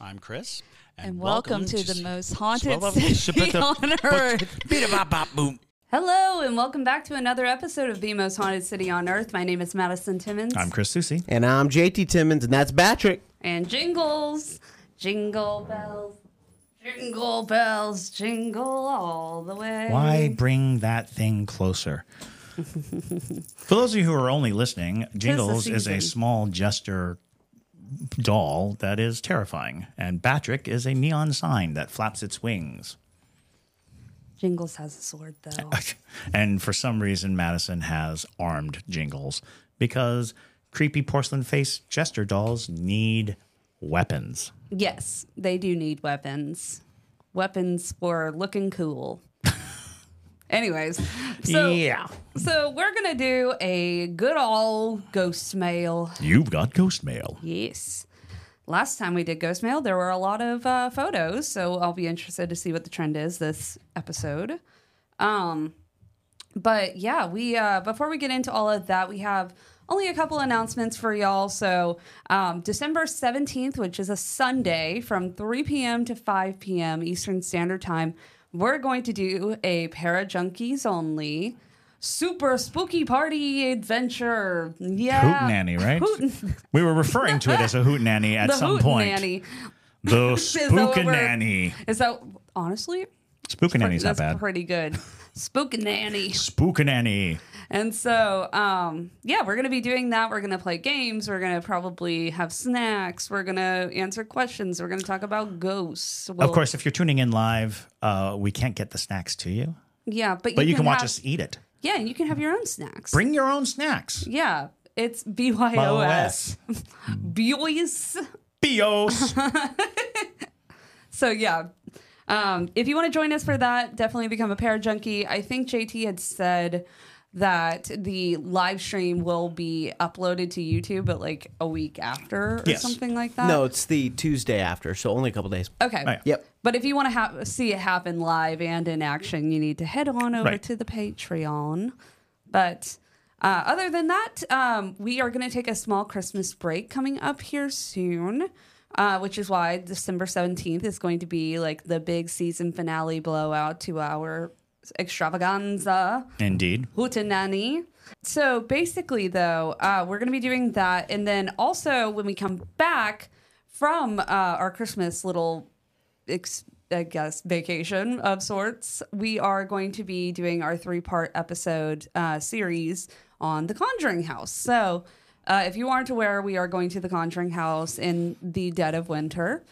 I'm Chris. And welcome to the most haunted city on Earth. Hello, and welcome back to another episode of The Most Haunted City on Earth. My name is Madison Timmons. I'm Chris Soucy. And I'm JT Timmons, and that's Patrick. And Jingles. Jingle bells. Jingle bells. Jingle all the way. Why bring that thing closer? For those of you who are only listening, Jingles is a small jester doll that is terrifying, and Patrick is a neon sign that flaps its wings. Jingles has a sword, though. And for some reason, Madison has armed Jingles, because creepy porcelain face jester dolls need weapons. Yes, they do need weapons. Weapons for looking cool. Anyways, so we're going to do a good old ghost mail. You've got ghost mail. Yes. Last time we did ghost mail, there were a lot of photos, so I'll be interested to see what the trend is this episode. But yeah, we before we get into all of that, we have only a couple announcements for y'all. So December 17th, which is a Sunday from 3 p.m. to 5 p.m. Eastern Standard Time, we're going to do a Parajunkies only super spooky party adventure. Yeah. Hootenanny, right? We were referring to it as a hootenanny at some point. Nanny. The spookinanny. Is that honestly? Spookinanny's not bad. That's pretty good. Spookinanny. Spookinanny. And so, yeah, we're going to be doing that. We're going to play games. We're going to probably have snacks. We're going to answer questions. We're going to talk about ghosts. Of course, if you're tuning in live, we can't get the snacks to you. Yeah, but you can watch us eat it. Yeah, and you can have your own snacks. Bring your own snacks. Yeah, it's BYOS. BYOS. BYOS. So, yeah. If you want to join us for that, definitely become a Parajunkie. I think JT had said that the live stream will be uploaded to YouTube, but like a week after or something like that. No, it's the Tuesday after, so only a couple days. Okay. Right. Yep. But if you want to see it happen live and in action, you need to head on over to the Patreon. But other than that, we are going to take a small Christmas break coming up here soon. Which is why December 17th is going to be like the big season finale blowout to our extravaganza. Indeed. Hootenanny. So basically, though, we're going to be doing that. And then also when we come back from our Christmas little, vacation of sorts, we are going to be doing our 3-part episode series on The Conjuring House. So if you aren't aware, we are going to the Conjuring House in the dead of winter.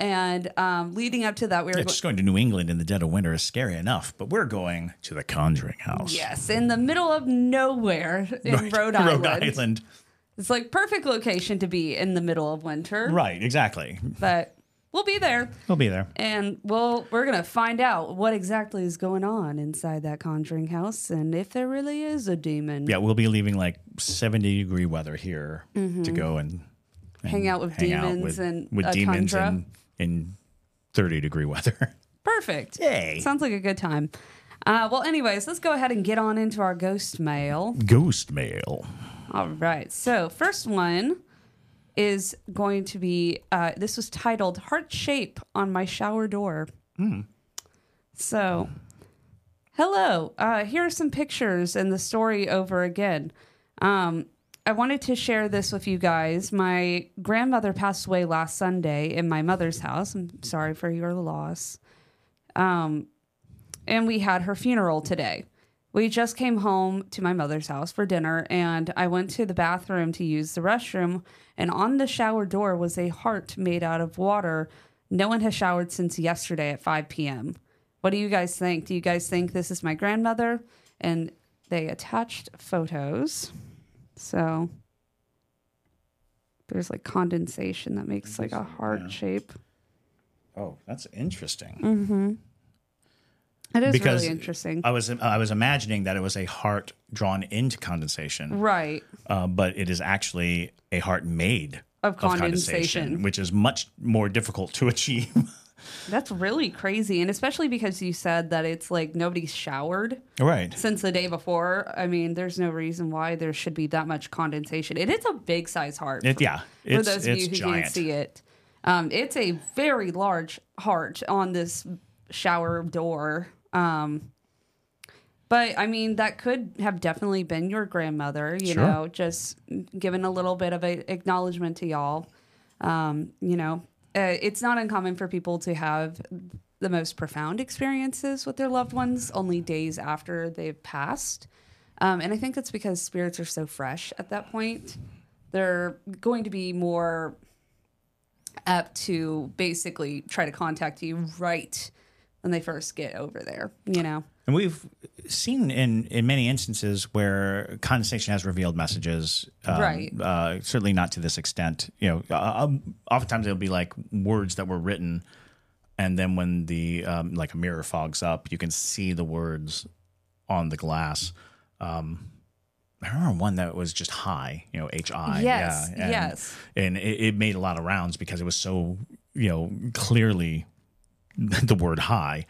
And leading up to that, we are just going to New England in the dead of winter is scary enough, but we're going to the Conjuring House. Yes, in the middle of nowhere in Rhode Island. Rhode Island. It's like perfect location to be in the middle of winter. Right, exactly. But we'll be there. We'll be there. And we're going to find out what exactly is going on inside that Conjuring House and if there really is a demon. Yeah, we'll be leaving like 70-degree weather here to go and hang out with demons in 30-degree weather. Perfect. Yay. Sounds like a good time. Well, anyways, let's go ahead and get on into our ghost mail. Ghost mail. All right. So first one is going to be, this was titled Heart Shape on My Shower Door. Mm. So, hello. Here are some pictures and the story over again. I wanted to share this with you guys. My grandmother passed away last Sunday in my mother's house. I'm sorry for your loss. And we had her funeral today. We just came home to my mother's house for dinner, and I went to the bathroom to use the restroom, and on the shower door was a heart made out of water. No one has showered since yesterday at 5 p.m. What do you guys think? Do you guys think this is my grandmother? And they attached photos. So there's like condensation that makes like a heart shape. Oh, that's interesting. Mm-hmm. It is because really interesting. I was imagining that it was a heart drawn into condensation. Right. But it is actually a heart made of condensation, which is much more difficult to achieve. That's really crazy. And especially because you said that it's like nobody's showered right since the day before. I mean, there's no reason why there should be that much condensation. It is a big size heart. For those of you who can't see it. It's a very large heart on this shower door. But, I mean, that could have definitely been your grandmother, you know, just giving a little bit of an acknowledgement to y'all, you know. It's not uncommon for people to have the most profound experiences with their loved ones only days after they've passed. And I think that's because spirits are so fresh at that point. They're going to be more apt to basically try to contact you right when they first get over there, you know. And we've seen in many instances where condensation has revealed messages. Right. Certainly not to this extent. You know, oftentimes it'll be like words that were written, and then when the like a mirror fogs up, you can see the words on the glass. I remember one that was just high, you know, H-I. Yes, yeah. Yes. And it made a lot of rounds because it was so, you know, clearly the word high.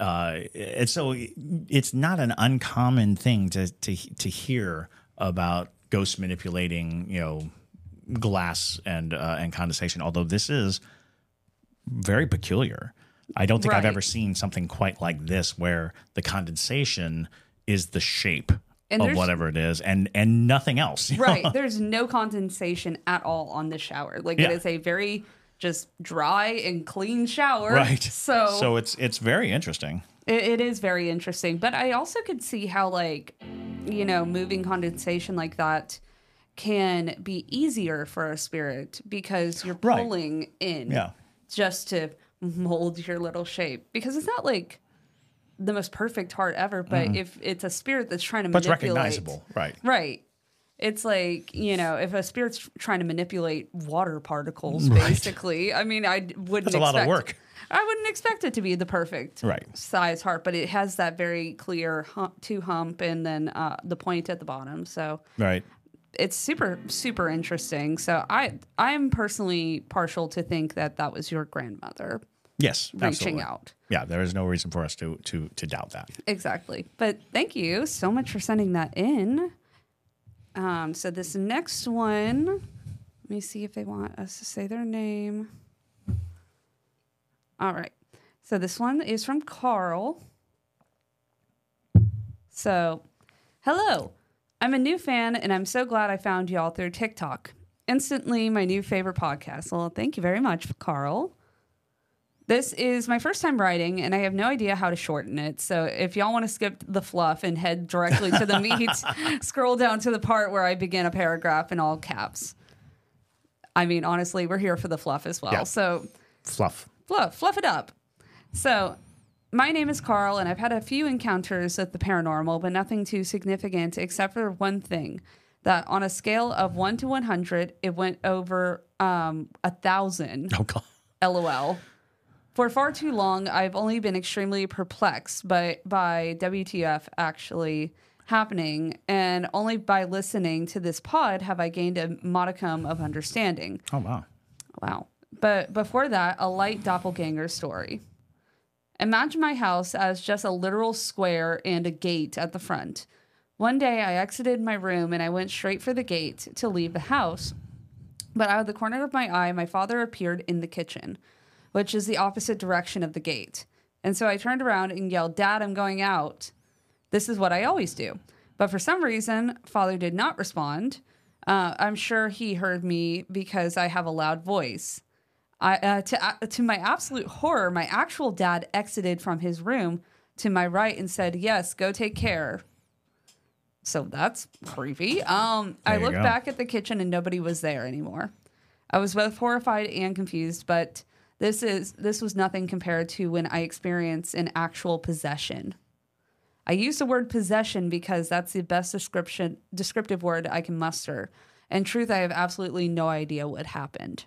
And so it's not an uncommon thing to hear about ghosts manipulating, you know, glass and condensation. Although this is very peculiar. I don't think I've ever seen something quite like this, where the condensation is the shape of whatever it is and nothing else. Right. There's no condensation at all on the shower. Like it is a very just dry and clean shower. Right. So it's very interesting. It is very interesting. But I also could see how, like, you know, moving condensation like that can be easier for a spirit because you're pulling in just to mold your little shape. Because it's not like the most perfect heart ever, but if it's a spirit that's trying to manipulate. It's recognizable. Right. Right. It's like, you know, if a spirit's trying to manipulate water particles, basically, I mean, that's a lot of work. I wouldn't expect it to be the perfect size heart, but it has that very clear hump and then the point at the bottom. So it's super, super interesting. So I'm personally partial to think that was your grandmother. Yes, reaching out. Yeah, there is no reason for us to doubt that. Exactly. But thank you so much for sending that in. So this next one, let me see if they want us to say their name. All right. So this one is from Carl. So, hello. I'm a new fan, and I'm so glad I found y'all through TikTok. Instantly, my new favorite podcast. Well, thank you very much, Carl. This is my first time writing, and I have no idea how to shorten it. So if y'all want to skip the fluff and head directly to the meat, scroll down to the part where I begin a paragraph in all caps. I mean, honestly, we're here for the fluff as well. Yeah. So fluff it up. So my name is Carl, and I've had a few encounters with the paranormal, but nothing too significant except for one thing. That on a scale of 1 to 100, it went over 1,000. Oh, God. LOL. For far too long, I've only been extremely perplexed by WTF actually happening, and only by listening to this pod have I gained a modicum of understanding. Oh, wow. Wow. But before that, a light doppelganger story. Imagine my house as just a literal square and a gate at the front. One day, I exited my room, and I went straight for the gate to leave the house. But out of the corner of my eye, my father appeared in the kitchen, which is the opposite direction of the gate. And so I turned around and yelled, "Dad, I'm going out." This is what I always do. But for some reason, Father did not respond. I'm sure he heard me because I have a loud voice. To my absolute horror, my actual dad exited from his room to my right and said, "Yes, go take care." So that's creepy. I looked back at the kitchen and nobody was there anymore. I was both horrified and confused, but This was nothing compared to when I experienced an actual possession. I use the word possession because that's the best descriptive word I can muster. In truth, I have absolutely no idea what happened.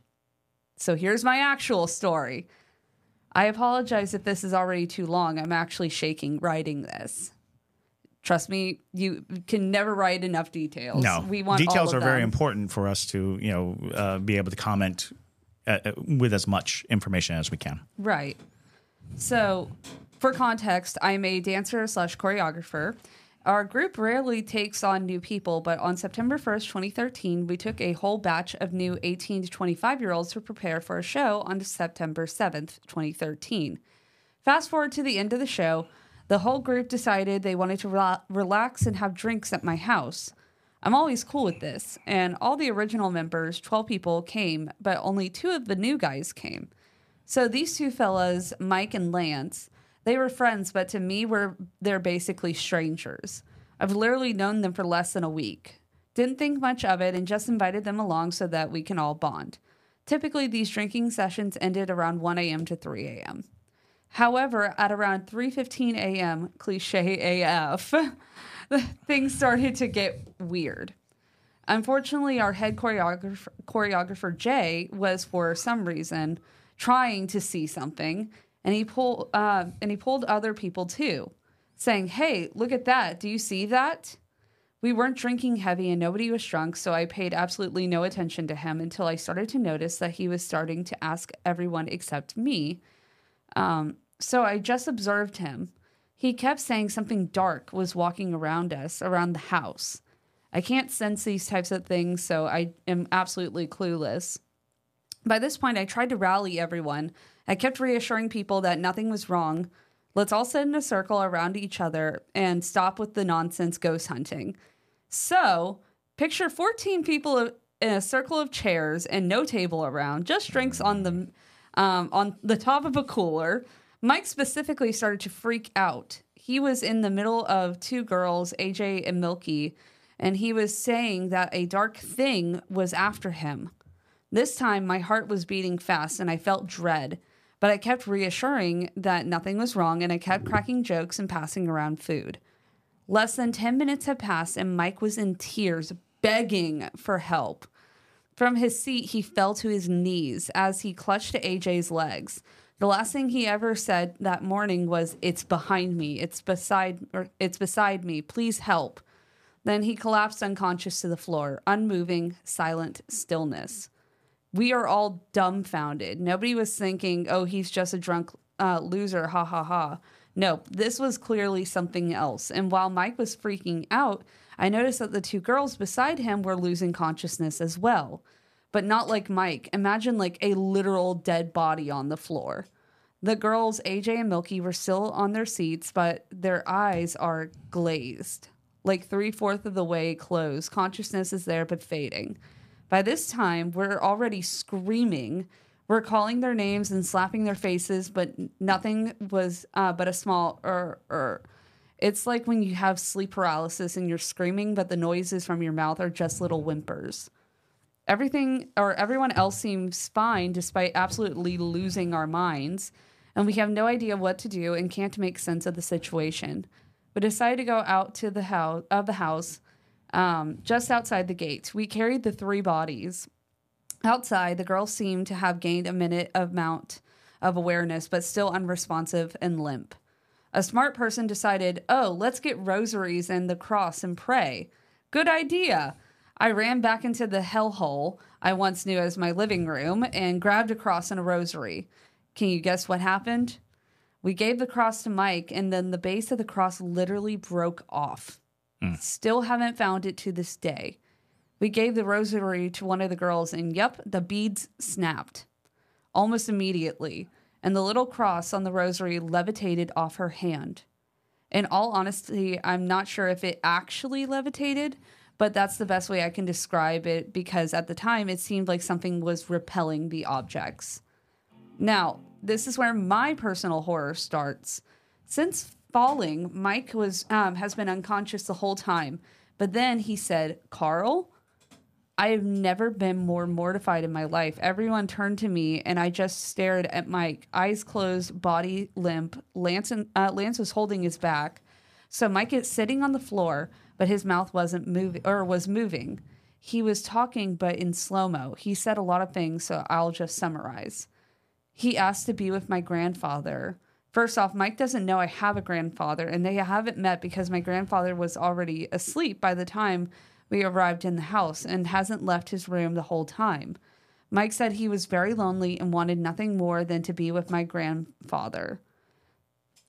So here's my actual story. I apologize if this is already too long. I'm actually shaking writing this. Trust me, you can never write enough details. No, we want details all of are them. Very important for us to, you know, be able to comment with as much information as we can. Right. So, for context, I'm a dancer / choreographer. Our group rarely takes on new people, but on September 1st, 2013, we took a whole batch of new 18 to 25-year-olds to prepare for a show on September 7th, 2013. Fast forward to the end of the show. The whole group decided they wanted to relax and have drinks at my house. I'm always cool with this, and all the original members, 12 people, came, but only 2 of the new guys came. So these 2 fellas, Mike and Lance, they were friends, but to me, they're basically strangers. I've literally known them for less than a week. Didn't think much of it and just invited them along so that we can all bond. Typically, these drinking sessions ended around 1 a.m. to 3 a.m. However, at around 3:15 a.m., cliche AF, things started to get weird. Unfortunately, our head choreographer Jay was, for some reason, trying to see something, and he pulled other people too, saying, "Hey, look at that! Do you see that?" We weren't drinking heavy, and nobody was drunk, so I paid absolutely no attention to him until I started to notice that he was starting to ask everyone except me. So I just observed him. He kept saying something dark was walking around us, around the house. I can't sense these types of things, so I am absolutely clueless. By this point, I tried to rally everyone. I kept reassuring people that nothing was wrong. Let's all sit in a circle around each other and stop with the nonsense ghost hunting. So, picture 14 people in a circle of chairs and no table around, just drinks on the top of a cooler. Mike specifically started to freak out. He was in the middle of 2 girls, AJ and Milky, and he was saying that a dark thing was after him. This time, my heart was beating fast, and I felt dread, but I kept reassuring that nothing was wrong, and I kept cracking jokes and passing around food. Less than 10 minutes had passed, and Mike was in tears, begging for help. From his seat, he fell to his knees as he clutched to AJ's legs. The last thing he ever said that morning was, "It's behind me. It's beside me. Please help." Then he collapsed unconscious to the floor, unmoving, silent stillness. We are all dumbfounded. Nobody was thinking, "Oh, he's just a drunk loser. Ha ha ha." No, this was clearly something else. And while Mike was freaking out, I noticed that the 2 girls beside him were losing consciousness as well. But not like Mike. Imagine like a literal dead body on the floor. The girls, AJ and Milky, were still on their seats, but their eyes are glazed. Like 3/4 of the way closed. Consciousness is there, but fading. By this time, we're already screaming. We're calling their names and slapping their faces, but nothing was but a small It's like when you have sleep paralysis and you're screaming, but the noises from your mouth are just little whimpers. Everyone else seems fine despite absolutely losing our minds, and we have no idea what to do and can't make sense of the situation. We decided to go out to the house, just outside the gate. We carried the 3 bodies. Outside, the girls seemed to have gained a minute amount of awareness, but still unresponsive and limp. A smart person decided, "Oh, let's get rosaries and the cross and pray." Good idea. I ran back into the hellhole I once knew as my living room and grabbed a cross and a rosary. Can you guess what happened? We gave the cross to Mike, and then the base of the cross literally broke off. Still haven't found it to this day. We gave the rosary to one of the girls, and yep, the beads snapped. Almost immediately. And the little cross on the rosary levitated off her hand. In all honesty, I'm not sure if it actually levitated, but that's the best way I can describe it, because at the time it seemed like something was repelling the objects. Now, this is where my personal horror starts. Since falling, Mike has been unconscious the whole time, but then he said, "Carl?" I have never been more mortified in my life. Everyone turned to me, and I just stared at Mike, eyes closed, body limp. Lance was holding his back, so Mike is sitting on the floor, but his mouth wasn't moving, or was moving. He was talking, but in slow-mo. He said a lot of things, so I'll just summarize. he asked to be with my grandfather. First off, Mike doesn't know I have a grandfather, and they haven't met because my grandfather was already asleep by the time we arrived in the house and hasn't left his room the whole time. Mike said he was very lonely and wanted nothing more than to be with my grandfather.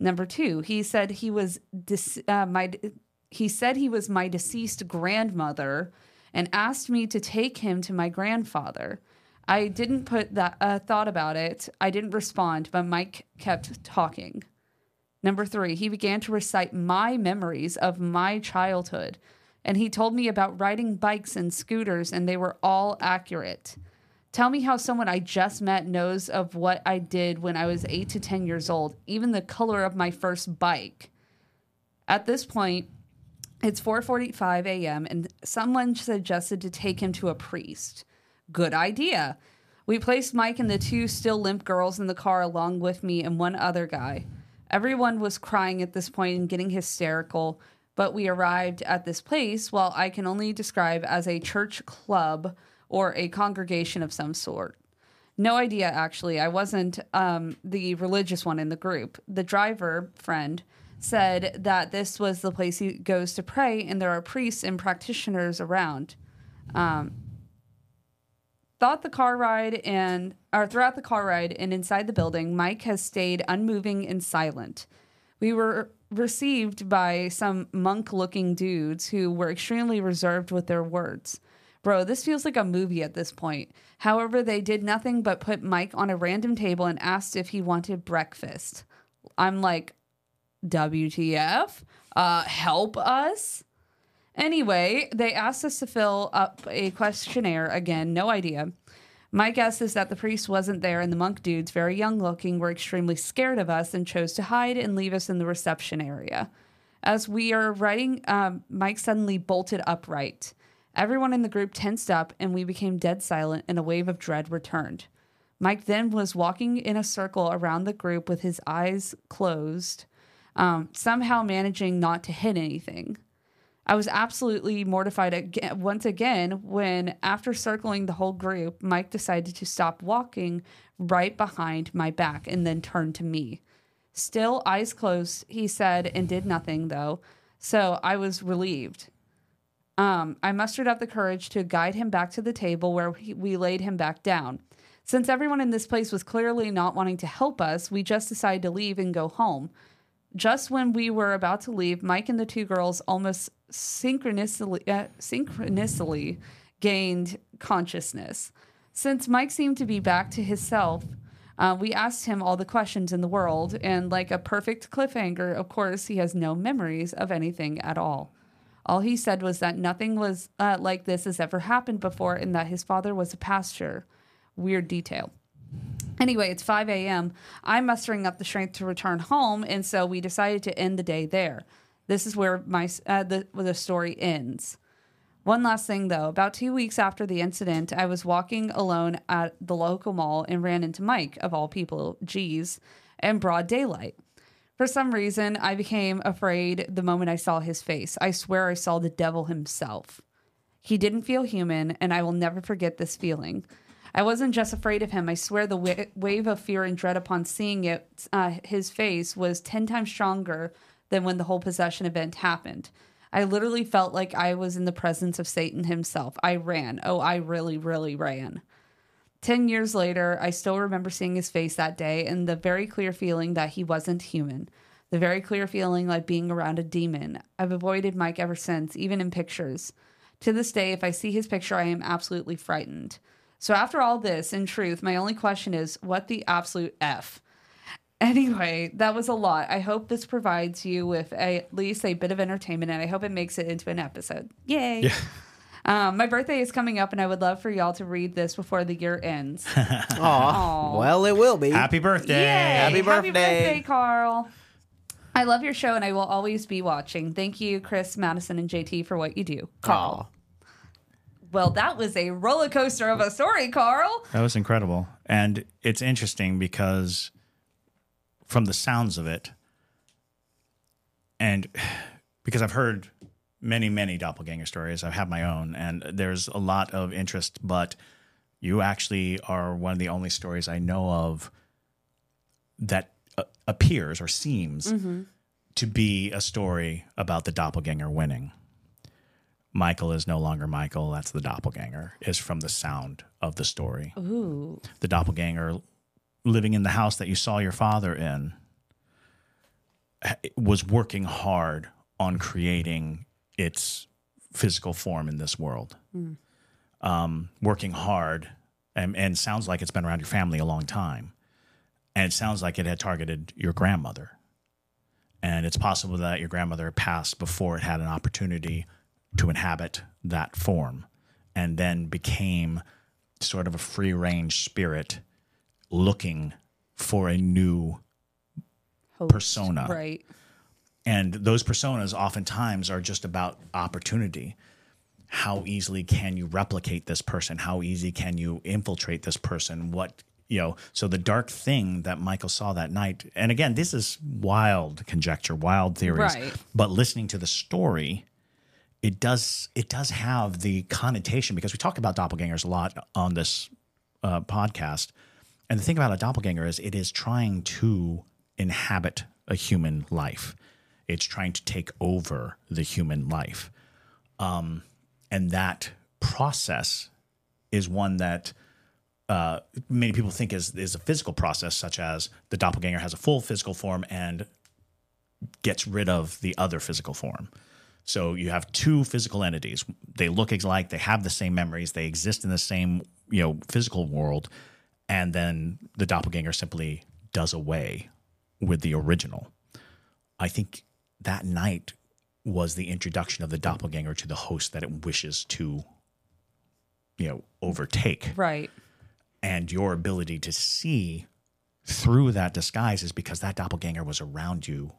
Number two, he said he was my deceased grandmother and asked me to take him to my grandfather. I didn't put that thought about it. I didn't respond, but Mike kept talking. Number three, he began to recite my memories of my childhood, and he told me about riding bikes and scooters, and they were all accurate. Tell me how someone I just met knows of what I did when I was 8 to 10 years old, even the color of my first bike. At this point, it's 4:45 a.m., and someone suggested to take him to a priest. Good idea. We placed Mike and the two still limp girls in the car along with me and one other guy. Everyone was crying at this point and getting hysterical, but we arrived at this place, well, I can only describe as a church club or a congregation of some sort. No idea, actually. I wasn't the religious one in the group. The driver friend said that this was the place he goes to pray and there are priests and practitioners around. Throughout the car ride and inside the building, Mike has stayed unmoving and silent. We were received by some monk-looking dudes who were extremely reserved with their words. Bro, this feels like a movie at this point. However, they did nothing but put Mike on a random table and asked if he wanted breakfast. I'm like, WTF? Help us? Anyway, they asked us to fill up a questionnaire. Again, no idea. My guess is that the priest wasn't there and the monk dudes, very young looking, were extremely scared of us and chose to hide and leave us in the reception area. As we are writing, Mike suddenly bolted upright. Everyone in the group tensed up and we became dead silent and a wave of dread returned. Mike then was walking in a circle around the group with his eyes closed, somehow managing not to hit anything. I was absolutely mortified once again when, after circling the whole group, Mike decided to stop walking right behind my back and then turned to me. Still eyes closed, he said, and did nothing, though, so I was relieved. I mustered up the courage to guide him back to the table where we laid him back down. Since everyone in this place was clearly not wanting to help us, we just decided to leave and go home. Just when we were about to leave, Mike and the two girls almost synchronously gained consciousness. Since Mike seemed to be back to his self, we asked him all the questions in the world, and like a perfect cliffhanger, of course, he has no memories of anything at all. All he said was that nothing was like this has ever happened before and that his father was a pastor. Weird detail. Anyway, it's 5 a.m. I'm mustering up the strength to return home, and so we decided to end the day there. This is where my the story ends. One last thing, though. About 2 weeks after the incident, I was walking alone at the local mall and ran into Mike, of all people, geez, in broad daylight. For some reason, I became afraid the moment I saw his face. I swear I saw the devil himself. He didn't feel human, and I will never forget this feeling. I wasn't just afraid of him. I swear the wave of fear and dread upon seeing it, his face was 10 times stronger than when the whole possession event happened. I literally felt like I was in the presence of Satan himself. I ran. Oh, I really, really ran. 10 years later, I still remember seeing his face that day and the very clear feeling that he wasn't human. The very clear feeling like being around a demon. I've avoided Mike ever since, even in pictures. To this day, if I see his picture, I am absolutely frightened. So after all this, in truth, my only question is, what the absolute F? Anyway, that was a lot. I hope this provides you with at least a bit of entertainment, and I hope it makes it into an episode. Yay! Yeah. My birthday is coming up, and I would love for y'all to read this before the year ends. Aww. Well, it will be. Happy birthday. Yay. Happy birthday. Happy birthday, Carl. I love your show, and I will always be watching. Thank you, Chris, Madison, and JT, for what you do. Carl. Aww. Well, that was a roller coaster of a story, Carl. That was incredible. And it's interesting because from the sounds of it, and because I've heard many, many doppelganger stories, I have my own, and there's a lot of interest, but you actually are one of the only stories I know of that appears or seems to be a story about the doppelganger winning. Michael is no longer Michael. That's the doppelganger, is from the sound of the story. Ooh. The doppelganger living in the house that you saw your father in was working hard on creating its physical form in this world. Mm. Working hard, and sounds like it's been around your family a long time. And it sounds like it had targeted your grandmother. And it's possible that your grandmother passed before it had an opportunity to inhabit that form, and then became sort of a free-range spirit looking for a new host, persona. Right. And those personas oftentimes are just about opportunity. How easily can you replicate this person? How easy can you infiltrate this person? What, you know, so the dark thing that Michael saw that night, and again, this is wild conjecture, wild theories, right, but listening to the story, it does have the connotation, because we talk about doppelgangers a lot on this podcast. And the thing about a doppelganger is it is trying to inhabit a human life. It's trying to take over the human life. And that process is one that many people think is a physical process, such as the doppelganger has a full physical form and gets rid of the other physical form. So you have two physical entities. They look alike. They have the same memories. They exist in the same, you know, physical world. And then the doppelganger simply does away with the original. I think that night was the introduction of the doppelganger to the host that it wishes to, you know, overtake. Right. And your ability to see through that disguise is because that doppelganger was around you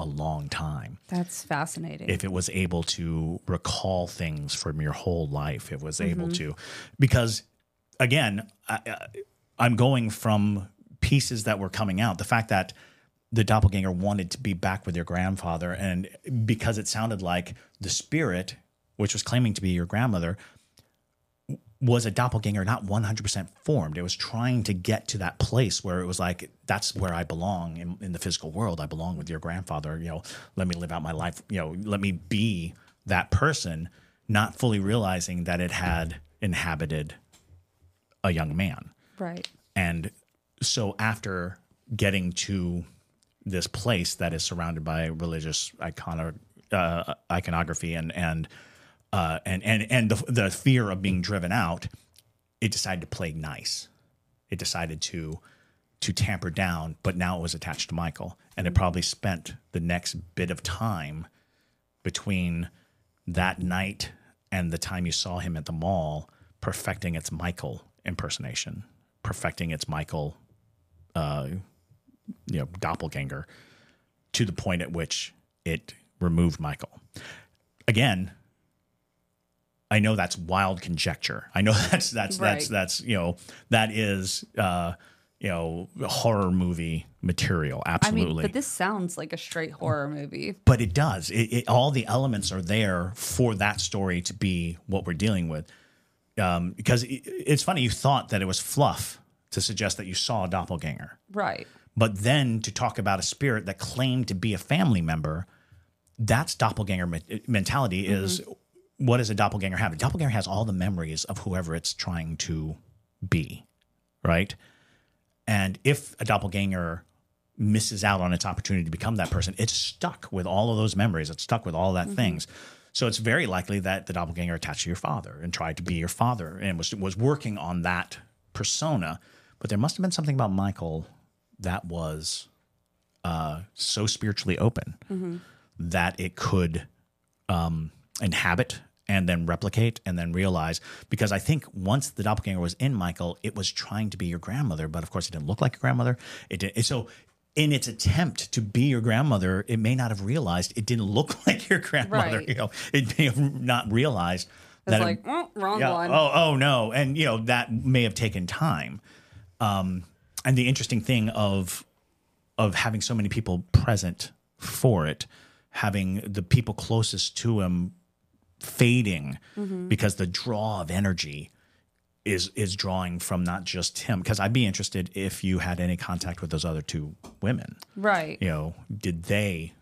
a long time. That's fascinating. If it was able to recall things from your whole life, it was able to, because again, I'm going from pieces that were coming out. The fact that the doppelganger wanted to be back with your grandfather, and because it sounded like the spirit, which was claiming to be your grandmother, was a doppelganger not 100% formed. It was trying to get to that place where it was like, that's where I belong in the physical world. I belong with your grandfather. You know, let me live out my life. You know, let me be that person, not fully realizing that it had inhabited a young man. Right. And so after getting to this place that is surrounded by religious iconography and the fear of being driven out, it decided to play nice. It decided to tamper down, but now it was attached to Michael. And it probably spent the next bit of time between that night and the time you saw him at the mall perfecting its Michael impersonation, perfecting its Michael doppelganger, to the point at which it removed Michael. Again, I know that's wild conjecture. I know that is horror movie material. Absolutely. I mean, but this sounds like a straight horror movie. But it does. It all the elements are there for that story to be what we're dealing with. Because it's funny, you thought that it was fluff to suggest that you saw a doppelganger. Right. But then to talk about a spirit that claimed to be a family member, that's doppelganger mentality is... What does a doppelganger have? A doppelganger has all the memories of whoever it's trying to be, right? And if a doppelganger misses out on its opportunity to become that person, it's stuck with all of those memories. It's stuck with all that things. So it's very likely that the doppelganger attached to your father and tried to be your father and was working on that persona. But there must have been something about Michael that was so spiritually open that it could inhabit and then replicate and then realize, because I think once the doppelganger was in Michael, it was trying to be your grandmother, but of course it didn't look like your grandmother. It did, so in its attempt to be your grandmother, it may not have realized it didn't look like your grandmother. Right. You know, it may have not realized that like, wrong one. Oh no, and you know that may have taken time. And the interesting thing of having so many people present for it, having the people closest to him fading because the draw of energy is drawing from not just him, because I'd be interested if you had any contact with those other two women. Right. You know, did they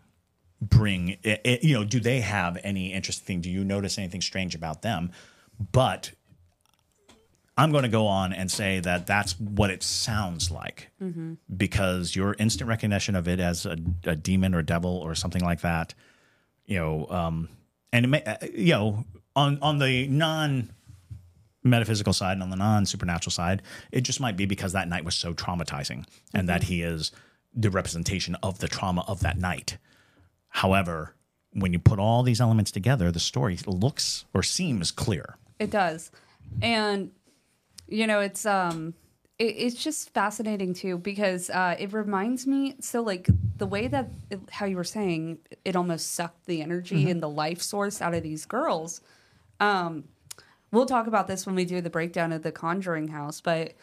bring it, you know, do they have any interesting thing? Do you notice anything strange about them? But I'm going to go on and say that that's what it sounds like, mm-hmm. because your instant recognition of it as a demon or devil or something like that, you know, and it may, you know, on the non-metaphysical side and on the non-supernatural side, it just might be because that night was so traumatizing, mm-hmm. and that he is the representation of the trauma of that night. However, when you put all these elements together, the story looks or seems clear. It does. And, you know, it's just fascinating, too, because it reminds me. So, like, the way that how you were saying it almost sucked the energy, mm-hmm. and the life source out of these girls. We'll talk about this when we do the breakdown of The Conjuring House. But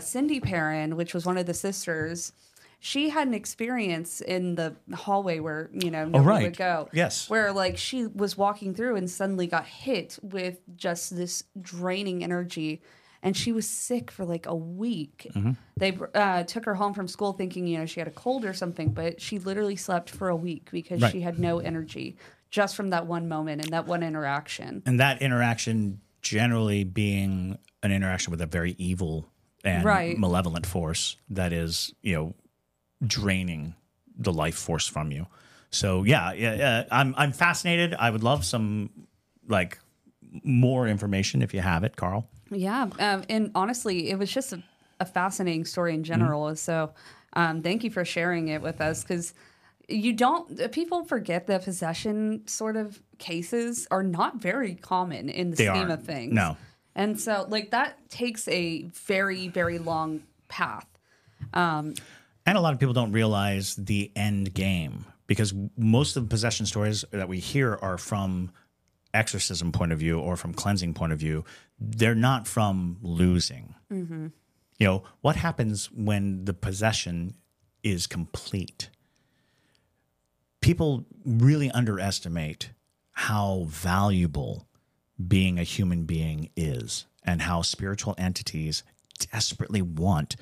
Cindy Perrin, which was one of the sisters, she had an experience in the hallway where, you know, nobody would go. Yes. Where, like, she was walking through and suddenly got hit with just this draining energy. And she was sick for, like, a week. Mm-hmm. They took her home from school thinking, you know, she had a cold or something. But she literally slept for a week because she had no energy just from that one moment and that one interaction. And that interaction generally being an interaction with a very evil and malevolent force that is, you know, draining the life force from you. So yeah, I'm fascinated. I would love some, like, more information if you have it, Carl. Yeah, and honestly, it was just a fascinating story in general. Mm-hmm. So thank you for sharing it with us, because people forget that possession sort of cases are not very common in the scheme of things. No, and so, like, that takes a very, very long path. And a lot of people don't realize the end game, because most of the possession stories that we hear are from exorcism point of view or from cleansing point of view. They're not from losing. Mm-hmm. You know, what happens when the possession is complete? People really underestimate how valuable being a human being is and how spiritual entities desperately want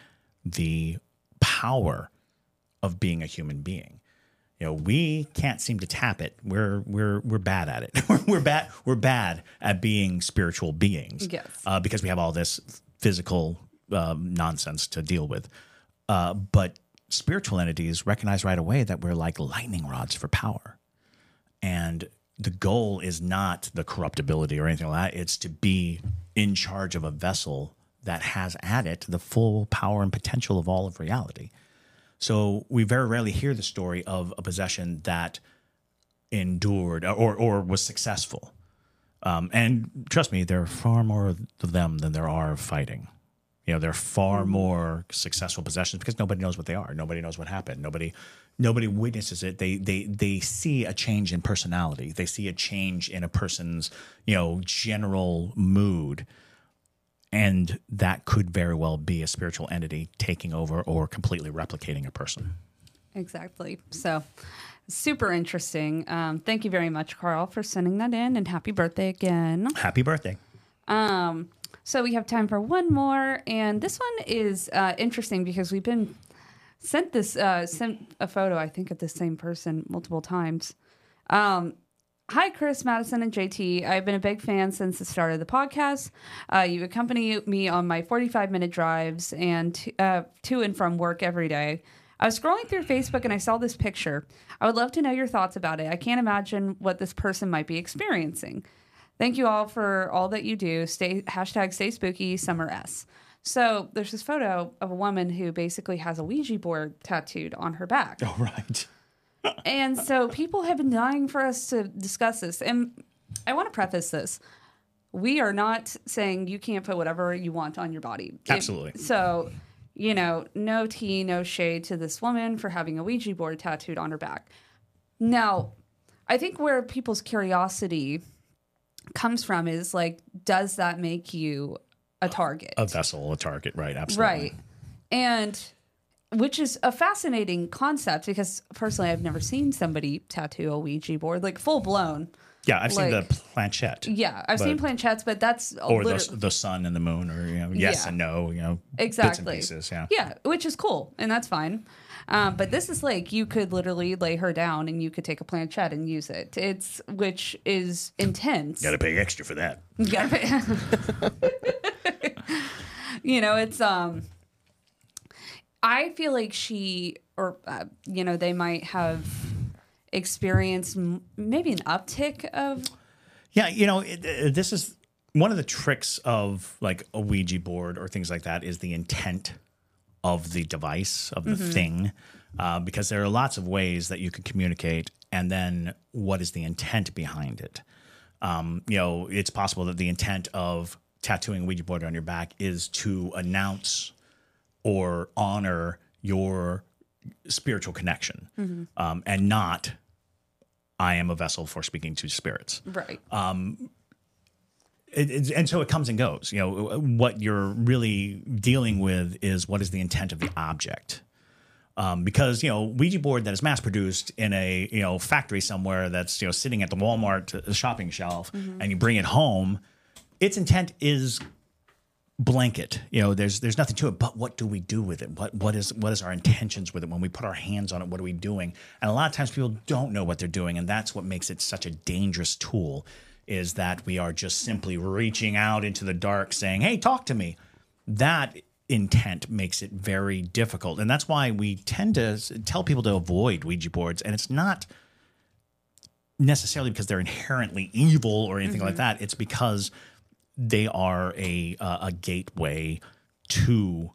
the power of being a human being. You know, we can't seem to tap it. We're bad at it. we're bad at being spiritual beings. Yes. Because we have all this physical nonsense to deal with. But spiritual entities recognize right away that we're like lightning rods for power. And the goal is not the corruptibility or anything like that. It's to be in charge of a vessel that has at it the full power and potential of all of reality. So we very rarely hear the story of a possession that endured or was successful. And trust me, there are far more of them than there are of fighting. You know, there are far more successful possessions because nobody knows what they are. Nobody knows what happened. Nobody witnesses it. They see a change in personality. They see a change in a person's, you know, general mood. And that could very well be a spiritual entity taking over or completely replicating a person. Exactly. So super interesting. Thank you very much, Carl, for sending that in. And happy birthday again. Happy birthday. So we have time for one more. And this one is interesting because we've been sent a photo, I think, of the same person multiple times. Hi, Chris, Madison, and JT. I've been a big fan since the start of the podcast. You accompany me on my 45-minute drives and to and from work every day. I was scrolling through Facebook and I saw this picture. I would love to know your thoughts about it. I can't imagine what this person might be experiencing. Thank you all for all that you do. Stay spooky, Summer S. So there's this photo of a woman who basically has a Ouija board tattooed on her back. Oh, right. And so people have been dying for us to discuss this. And I want to preface this. We are not saying you can't put whatever you want on your body. Absolutely. So, you know, no tea, no shade to this woman for having a Ouija board tattooed on her back. Now, I think where people's curiosity comes from is, like, does that make you a target? A vessel, a target, right, absolutely. Right. And Which is a fascinating concept because personally I've never seen somebody tattoo a Ouija board, like full blown. Yeah, I've seen the planchette. Yeah, I've seen planchettes, but that's... Or the sun and the moon, or, you know, yes and no, you know, exactly. Bits and pieces, yeah. Yeah, which is cool, and that's fine. But this is like, you could literally lay her down, and you could take a planchette and use it, which is intense. Gotta pay extra for that. You know, it's... I feel like she, or, you know, they might have... experience maybe an uptick of... Yeah, you know, this is one of the tricks of like a Ouija board or things like that is the intent of the device, of the thing, because there are lots of ways that you can communicate, and then what is the intent behind it? You know, it's possible that the intent of tattooing a Ouija board on your back is to announce or honor your spiritual connection, and not... I am a vessel for speaking to spirits. Right. And so it comes and goes. You know, what you're really dealing with is what is the intent of the object. Because, you know, Ouija board that is mass produced in a, you know, factory somewhere that's, you know, sitting at the Walmart shopping shelf and you bring it home, its intent is blanket. You know, there's nothing to it, but what do we do with it? What is our intentions with it? When we put our hands on it, what are we doing? And a lot of times people don't know what they're doing, and that's what makes it such a dangerous tool, is that we are just simply reaching out into the dark saying, hey, talk to me. That intent makes it very difficult, and that's why we tend to tell people to avoid Ouija boards, and it's not necessarily because they're inherently evil or anything like that. It's because they are a gateway to,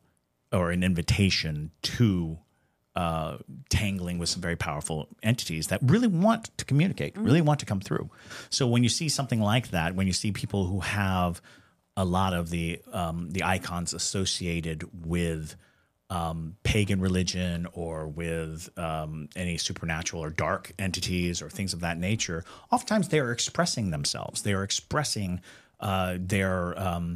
or an invitation to, tangling with some very powerful entities that really want to communicate, really want to come through. So when you see something like that, when you see people who have a lot of the icons associated with pagan religion or with any supernatural or dark entities or things of that nature, oftentimes they are expressing themselves. They are expressing their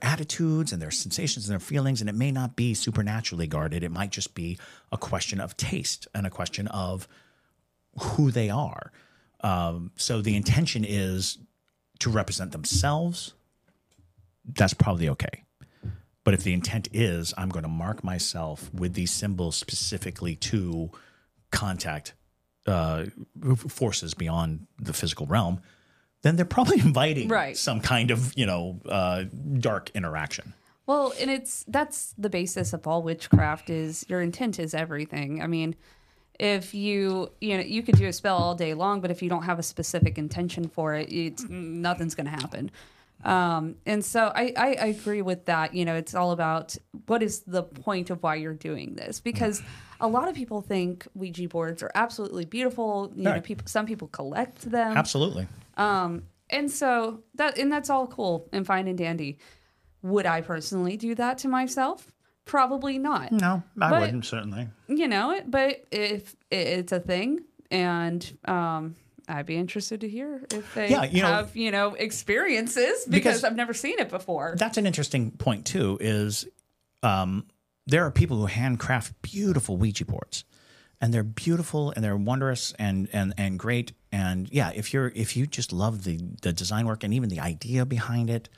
attitudes and their sensations and their feelings, and it may not be supernaturally guarded. It might just be a question of taste and a question of who they are. So the intention is to represent themselves. That's probably okay. But if the intent is, I'm going to mark myself with these symbols specifically to contact forces beyond the physical realm, then they're probably inviting some kind of, you know, dark interaction. Well, and that's the basis of all witchcraft, is your intent is everything. I mean, if you know, you could do a spell all day long, but if you don't have a specific intention for it, nothing's going to happen. And so I agree with that. You know, it's all about what is the point of why you're doing this, because a lot of people think Ouija boards are absolutely beautiful. You know, some people collect them. Absolutely. And so that's all cool and fine and dandy. Would I personally do that to myself? Probably not. No, I wouldn't, certainly. You know, but if it's a thing, and I'd be interested to hear if they have, you know, experiences, because I've never seen it before. That's an interesting point too, is there are people who handcraft beautiful Ouija boards. And they're beautiful, and they're wondrous, and great. And yeah, if you just love the design work and even the idea behind it,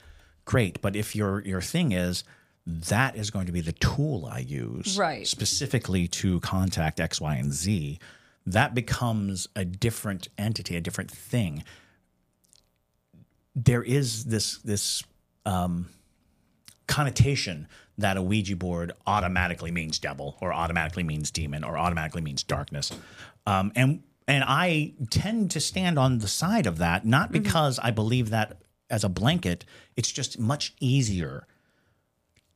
great. But if your thing is, that is going to be the tool I use specifically to contact X, Y, and Z, that becomes a different entity, a different thing. There is this connotation that a Ouija board automatically means devil, or automatically means demon, or automatically means darkness. And I tend to stand on the side of that, not because I believe that as a blanket. It's just much easier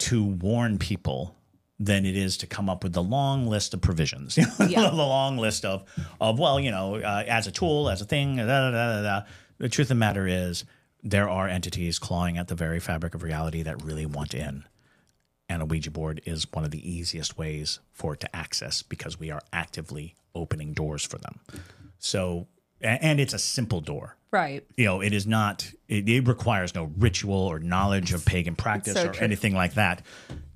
to warn people than it is to come up with the long list of provisions, the long list of well, you know, as a tool, as a thing, da, da, da, da, da. The truth of the matter is there are entities clawing at the very fabric of reality that really want in. And a Ouija board is one of the easiest ways for it to access, because we are actively opening doors for them. So, and it's a simple door. Right. You know, it is not, it requires no ritual or knowledge of pagan practice or anything like that.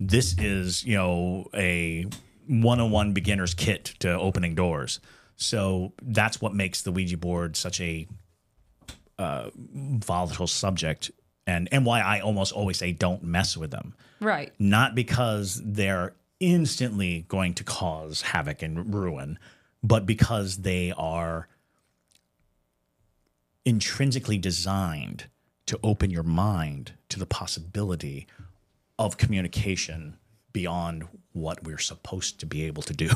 This is, you know, a 101 beginner's kit to opening doors. So that's what makes the Ouija board such a volatile subject, and why I almost always say don't mess with them. Right. Not because they're instantly going to cause havoc and ruin, but because they are intrinsically designed to open your mind to the possibility of communication beyond what we're supposed to be able to do.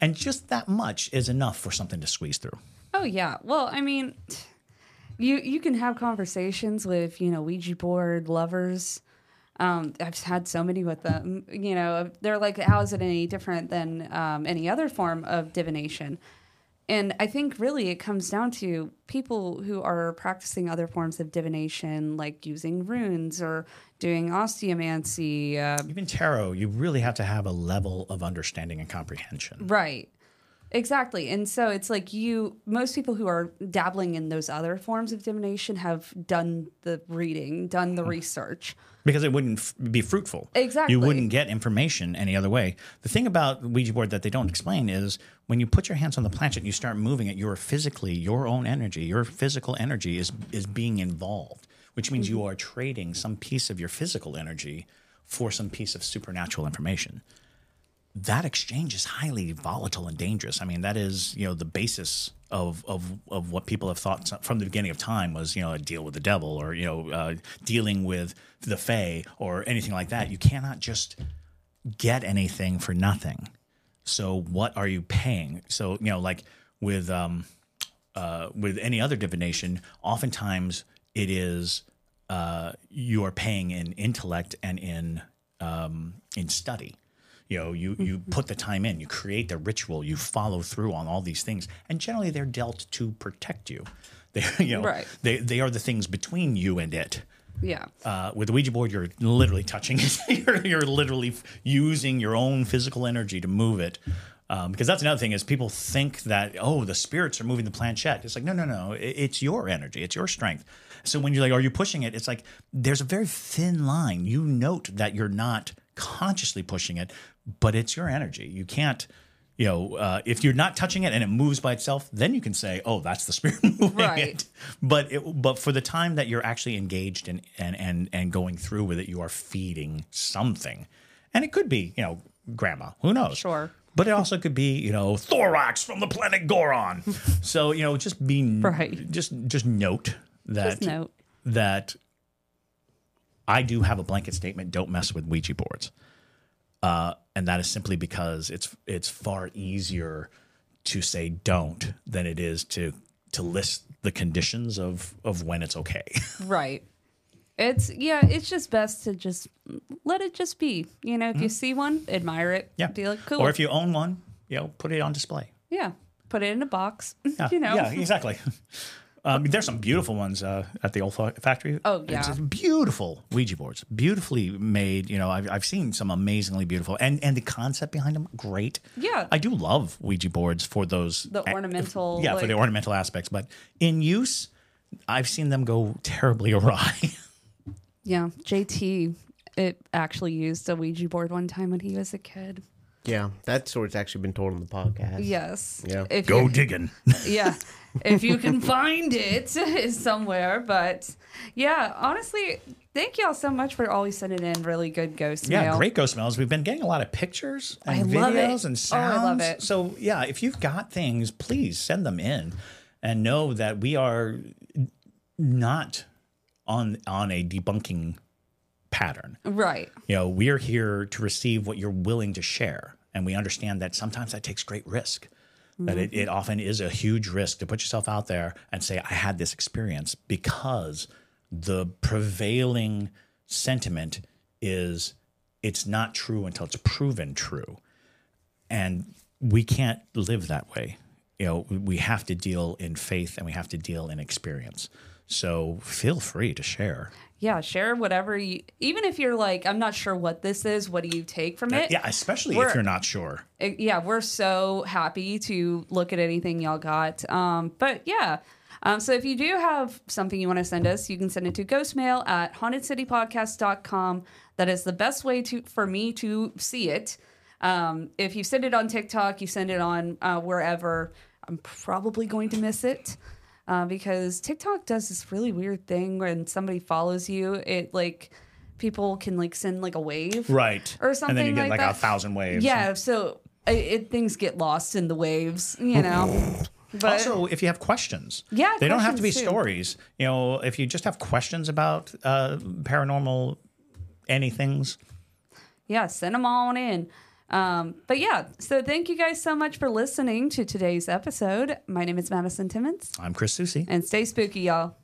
And just that much is enough for something to squeeze through. Oh, yeah. Well, I mean, you can have conversations with, you know, Ouija board lovers. I've had so many with them. You know, they're like, how is it any different than any other form of divination? And I think really it comes down to people who are practicing other forms of divination, like using runes or doing osteomancy. Even tarot, you really have to have a level of understanding and comprehension. Right. Exactly. And so it's like most people who are dabbling in those other forms of divination have done the reading, done the research. Because it wouldn't be fruitful. Exactly. You wouldn't get information any other way. The thing about Ouija board that they don't explain is when you put your hands on the planchet and you start moving it, you're physically, your own energy, your physical energy is being involved, which means you are trading some piece of your physical energy for some piece of supernatural information. That exchange is highly volatile and dangerous. I mean, that is, you know, the basis of what people have thought from the beginning of time was, you know, a deal with the devil or, you know, dealing with the fae or anything like that. You cannot just get anything for nothing. So what are you paying? So, you know, like with any other divination, oftentimes it is you are paying in intellect and in study. You know, you put the time in, you create the ritual, you follow through on all these things, and generally they're dealt to protect you. They, you know, right. They are the things between you and it. Yeah. With the Ouija board, you're literally touching it. You're literally using your own physical energy to move it. Because that's another thing is people think that, oh, the spirits are moving the planchette. It's like, no. It's your energy. It's your strength. So when you're like, are you pushing it? It's like there's a very thin line. You note that you're not consciously pushing it, but it's your energy. You can't, you know, if you're not touching it and it moves by itself, then you can say, oh, that's the spirit moving it. But for the time that you're actually engaged in and going through with it, you are feeding something. And it could be, you know, grandma, who knows? Sure. But it also could be, you know, Thorax from the planet Goron. So, you know, just be right. Just note that I do have a blanket statement, don't mess with Ouija boards. And that is simply because it's far easier to say don't than it is to list the conditions of when it's okay. Right. It's just best to just let it just be. You know, if you see one, admire it. Yeah. Be like, cool. Or if you own one, you know, put it on display. Yeah. Put it in a box. Yeah. You know. Yeah, exactly. There's some beautiful ones at the old factory. Oh, yeah. It's beautiful Ouija boards. Beautifully made. You know, I've seen some amazingly beautiful. And the concept behind them, great. Yeah. I do love Ouija boards for those. The ornamental. Yeah, like, for the ornamental aspects. But in use, I've seen them go terribly awry. Yeah. JT actually used a Ouija board one time when he was a kid. Yeah, that story's actually been told on the podcast. Yes. Yeah. Go digging. Yeah. If you can find it somewhere. But, yeah, honestly, thank y'all so much for always sending in really good ghost mail. Yeah, great ghost mails. We've been getting a lot of pictures and videos and sounds. Oh, I love it. So, yeah, if you've got things, please send them in. And know that we are not on a debunking pattern. Right. You know, we're here to receive what you're willing to share. And we understand that sometimes that takes great risk. Mm-hmm. That it often is a huge risk to put yourself out there and say, I had this experience, because the prevailing sentiment is it's not true until it's proven true. And we can't live that way. You know, we have to deal in faith and we have to deal in experience. So feel free to share. Yeah, share whatever you, even if you're like, I'm not sure what this is, what do you take from it? Yeah, especially if you're not sure. Yeah, we're so happy to look at anything y'all got. But yeah, so if you do have something you want to send us, you can send it to ghostmail@hauntedcitypodcast.com. That is the best way for me to see it. If you send it on TikTok, you send it on wherever, I'm probably going to miss it because TikTok does this really weird thing when somebody follows you. It like people can like send like a wave, right, or something, and then you get like 1,000 waves. Yeah, so things get lost in the waves, you know. But also, if you have questions, yeah, they don't have to be stories. You know, if you just have questions about paranormal anythings, yeah, send them on in. But yeah, so thank you guys so much for listening to today's episode. My name is Madison Timmons. I'm Chris Soucy. And stay spooky, y'all.